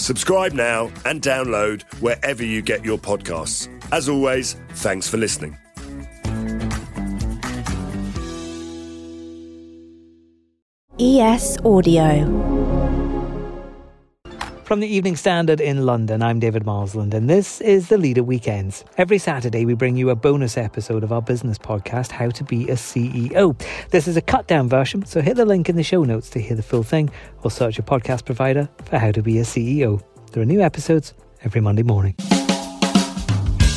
Subscribe now and download wherever you get your podcasts. As always, thanks for listening. ES Audio. From the Evening Standard in London, I'm David Marsland, and this is The Leader Weekends. Every Saturday, we bring you a bonus episode of our business podcast, How to Be a CEO. This is a cut-down version, so hit the link in the show notes to hear the full thing, or search your podcast provider for How to Be a CEO. There are new episodes every Monday morning.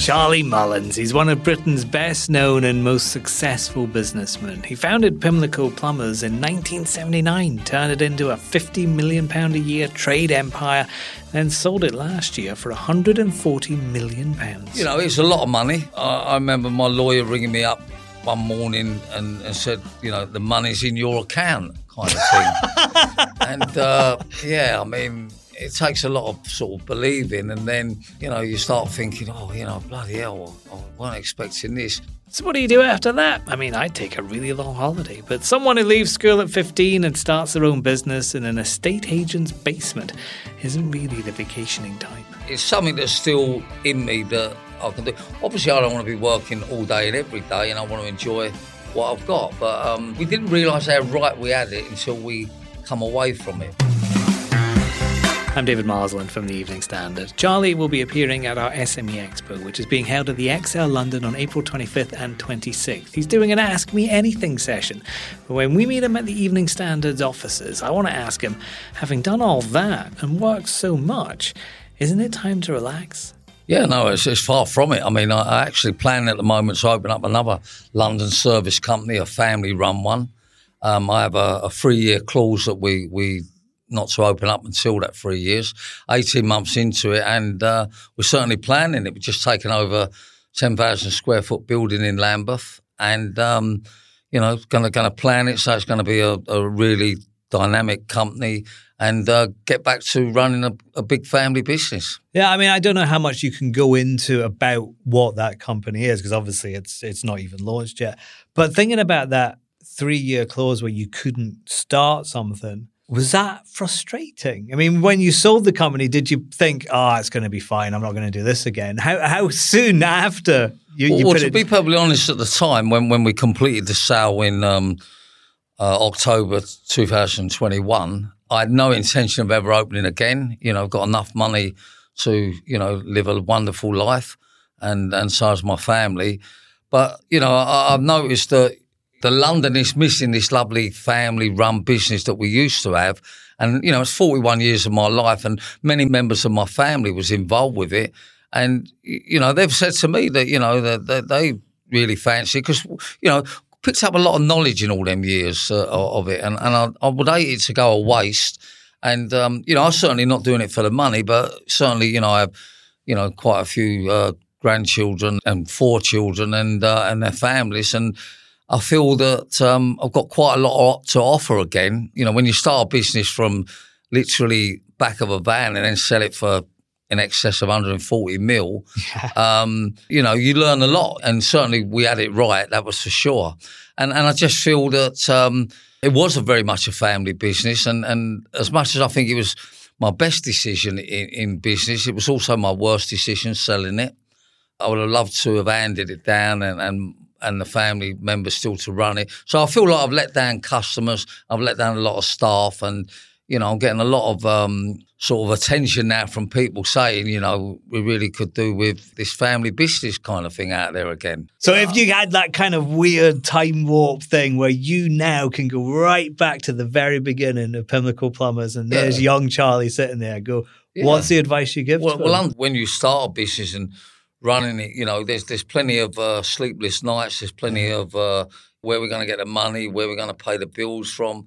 Charlie Mullins, he's one of Britain's best-known and most successful businessmen. He founded Pimlico Plumbers in 1979, turned it into a £50 million a year trade empire, then sold it last year for £140 million. You know, it's a lot of money. I remember my lawyer ringing me up one morning and said, you know, the money's in your account kind of thing. And, I mean, it takes a lot of sort of believing, and then, you know, you start thinking, oh, you know, bloody hell, I wasn't expecting this. So what do you do after that? I mean, I'd take a really long holiday, but someone who leaves school at 15 and starts their own business in an estate agent's basement isn't really the vacationing type. It's something that's still in me that I can do. Obviously, I don't want to be working all day and every day, and I want to enjoy what I've got, but we didn't realise how right we had it until we come away from it. I'm David Marsland from the Evening Standard. Charlie will be appearing at our SME Expo, which is being held at the ExCeL London on April 25th and 26th. He's doing an Ask Me Anything session. But when we meet him at the Evening Standard's offices, I want to ask him, having done all that and worked so much, isn't it time to relax? Yeah, no, it's far from it. I mean, I actually plan at the moment to open up another London service company, a family-run one. I have a 3-year clause that we not to open up until that 3 years, 18 months into it, and we're certainly planning it. We've just taken over 10,000 square foot building in Lambeth, and you know, going to plan it so it's going to be a really dynamic company, and get back to running a big family business. Yeah, I mean, I don't know how much you can go into about what that company is, because obviously it's not even launched yet. But thinking about that 3-year clause where you couldn't start something, was that frustrating? I mean, when you sold the company, did you think, oh, it's going to be fine, I'm not going to do this again? How soon after you well, put it... Well, to be perfectly honest, at the time, when we completed the sale in October 2021, I had no intention of ever opening again. You know, I've got enough money to, you know, live a wonderful life, and so has my family. But, you know, I've noticed that the London is missing this lovely family-run business that we used to have. And, you know, it's 41 years of my life, and many members of my family was involved with it. And, you know, they've said to me that, you know, that they really fancy it because, you know, picked up a lot of knowledge in all them years of it. And I would hate it to go a waste. And, you know, I'm certainly not doing it for the money, but certainly, you know, I have, you know, quite a few grandchildren and 4 children and their families, and I feel that I've got quite a lot to offer again. You know, when you start a business from literally back of a van and then sell it for in excess of 140 mil, you know, you learn a lot. And certainly we had it right, that was for sure. And I just feel that it was very much a family business. And as much as I think it was my best decision in business, it was also my worst decision selling it. I would have loved to have handed it down and the family members still to run it. So I feel like I've let down customers, I've let down a lot of staff, and, you know, I'm getting a lot of sort of attention now from people saying, you know, we really could do with this family business kind of thing out there again. So if you had that kind of weird time warp thing where you now can go right back to the very beginning of Pimlico Plumbers, and there's young Charlie sitting there, go, what's the advice you give to him? Well, when you start a business and running it, you know, there's plenty of sleepless nights, there's plenty of where we're going to get the money, where we're going to pay the bills from.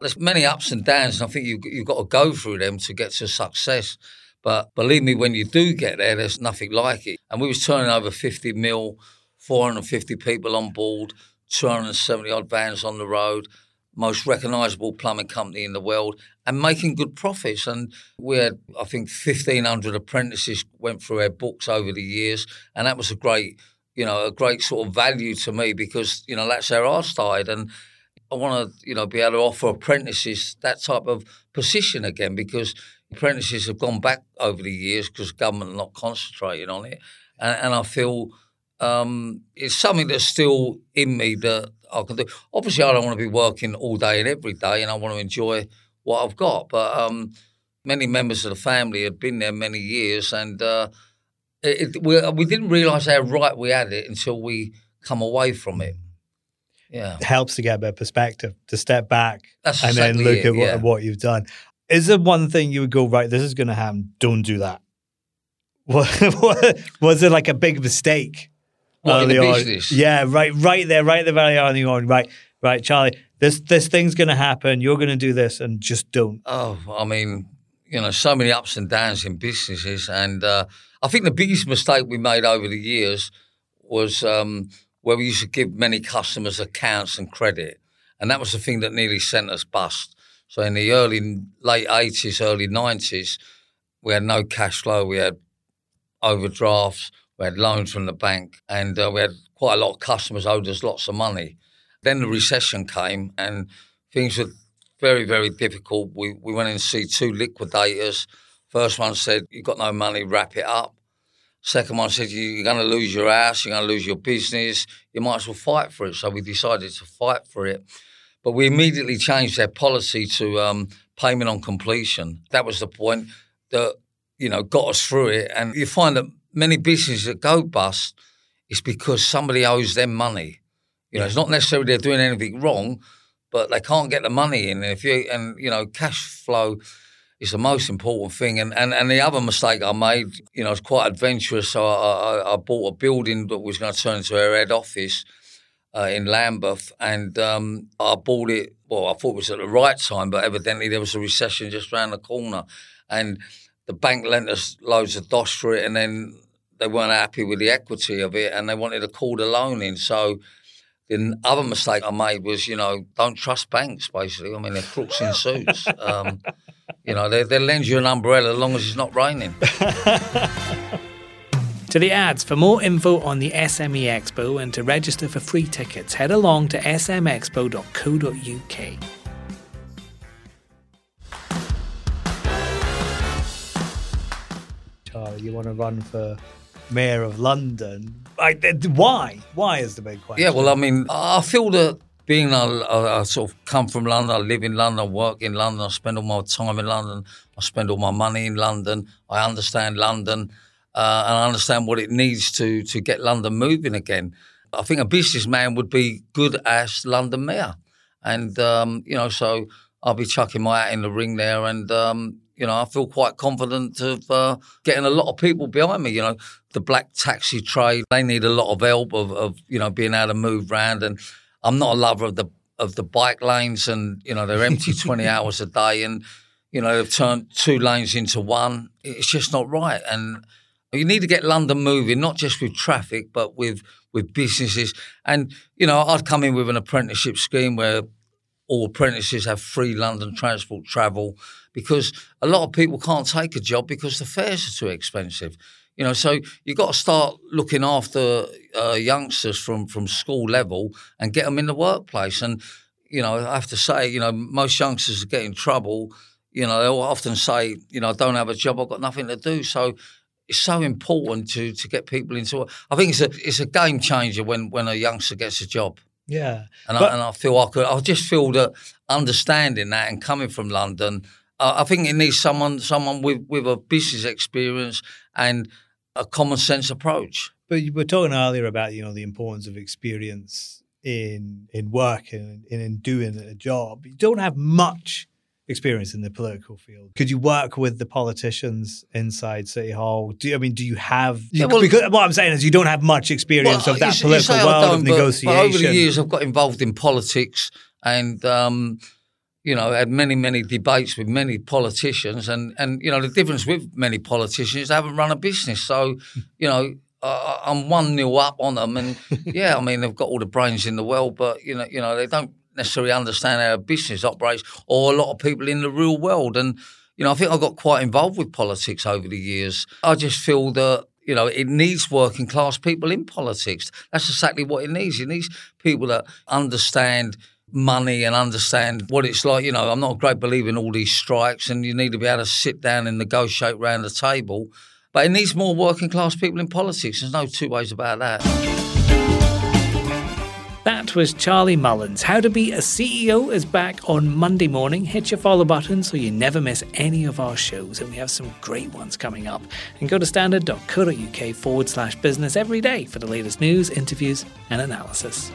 There's many ups and downs, and I think you've got to go through them to get to success. But believe me, when you do get there, there's nothing like it. And we was turning over 50 mil, 450 people on board, 270 odd vans on the road, most recognisable plumbing company in the world, and making good profits. And we had, I think, 1,500 apprentices went through our books over the years, and that was a great, you know, a great sort of value to me because, you know, that's how I started. And I want to, you know, be able to offer apprentices that type of position again because apprentices have gone back over the years because government are not concentrating on it. And I feel it's something that's still in me that I can do. Obviously, I don't want to be working all day and every day, and I want to enjoy what I've got. But many members of the family had been there many years, and we didn't realise how right we had it until we come away from it. Yeah. It helps to get a bit of perspective, to step back and then look at what you've done. Is there one thing you would go, right, this is going to happen, don't do that? Was it like a big mistake? What, in the business? Yeah, right there, very early on. Right, Charlie, this thing's going to happen, you're going to do this, and just don't. Oh, I mean, you know, so many ups and downs in businesses. And I think the biggest mistake we made over the years was where we used to give many customers accounts and credit. And that was the thing that nearly sent us bust. So in the late 80s, early 90s, we had no cash flow, we had overdrafts, we had loans from the bank, and we had quite a lot of customers owed us lots of money. Then the recession came and things were very, very difficult. We went in to see two liquidators. First one said, you've got no money, wrap it up. Second one said, you're going to lose your house, you're going to lose your business, you might as well fight for it. So we decided to fight for it. But we immediately changed their policy to payment on completion. That was the point that, you know, got us through it. And you find that many businesses that go bust, it's because somebody owes them money. You know, it's not necessarily they're doing anything wrong, but they can't get the money in. And cash flow is the most important thing. And the other mistake I made, you know, it's quite adventurous. So I bought a building that was going to turn into our head office in Lambeth, and I bought it, well, I thought it was at the right time, but evidently there was a recession just around the corner, and the bank lent us loads of dosh for it, and then they weren't happy with the equity of it, and they wanted to call the loan in. So the other mistake I made was, you know, don't trust banks, basically. I mean, they're crooks in suits. You know, they lend you an umbrella as long as it's not raining. To the ads. For more info on the SME Expo and to register for free tickets, head along to smexpo.co.uk. Charlie, you want to run for Mayor of London? Why? Why is the big question? Yeah, well, I mean, I feel that being I sort of come from London, I live in London, I work in London, I spend all my time in London, I spend all my money in London, I understand London. And I understand what it needs to get London moving again. I think a businessman would be good as London mayor. And, you know, so I'll be chucking my hat in the ring there. And, you know, I feel quite confident of getting a lot of people behind me. You know, the black taxi trade, they need a lot of help of you know, being able to move around. And I'm not a lover of the bike lanes and, you know, they're empty 20 hours a day. And, you know, they've turned two lanes into one. It's just not right. And you need to get London moving, not just with traffic, but with businesses. And, you know, I'd come in with an apprenticeship scheme where all apprentices have free London transport travel because a lot of people can't take a job because the fares are too expensive. You know, so you've got to start looking after youngsters from school level and get them in the workplace. And, you know, I have to say, you know, most youngsters get in trouble. You know, they all often say, you know, I don't have a job, I've got nothing to do. So it's so important to get people into it. I think it's a game changer when a youngster gets a job. Yeah. And I just feel that understanding that and coming from London, I think it needs someone with a business experience and a common sense approach. But you were talking earlier about, you know, the importance of experience in work and in doing a job. You don't have much experience in the political field. Could you work with the politicians inside City Hall? Because what I'm saying is you don't have much experience of that political world of negotiation. But over the years, I've got involved in politics, and you know, had many, many debates with many politicians. And you know, the difference with many politicians, they haven't run a business. So, you know, I'm 1-0 up on them. And, yeah, I mean, they've got all the brains in the world, but, you know, they don't necessarily understand how a business operates, or a lot of people in the real world. And, you know, I think I got quite involved with politics over the years. I just feel that, you know, it needs working class people in politics. That's exactly what it needs. It needs people that understand money and understand what it's like. You know, I'm not a great believer in all these strikes, and you need to be able to sit down and negotiate round the table. But it needs more working class people in politics. There's no two ways about that. That was Charlie Mullins. How to Be a CEO is back on Monday morning. Hit your follow button so you never miss any of our shows, and we have some great ones coming up. And go to standard.co.uk/business every day for the latest news, interviews and analysis.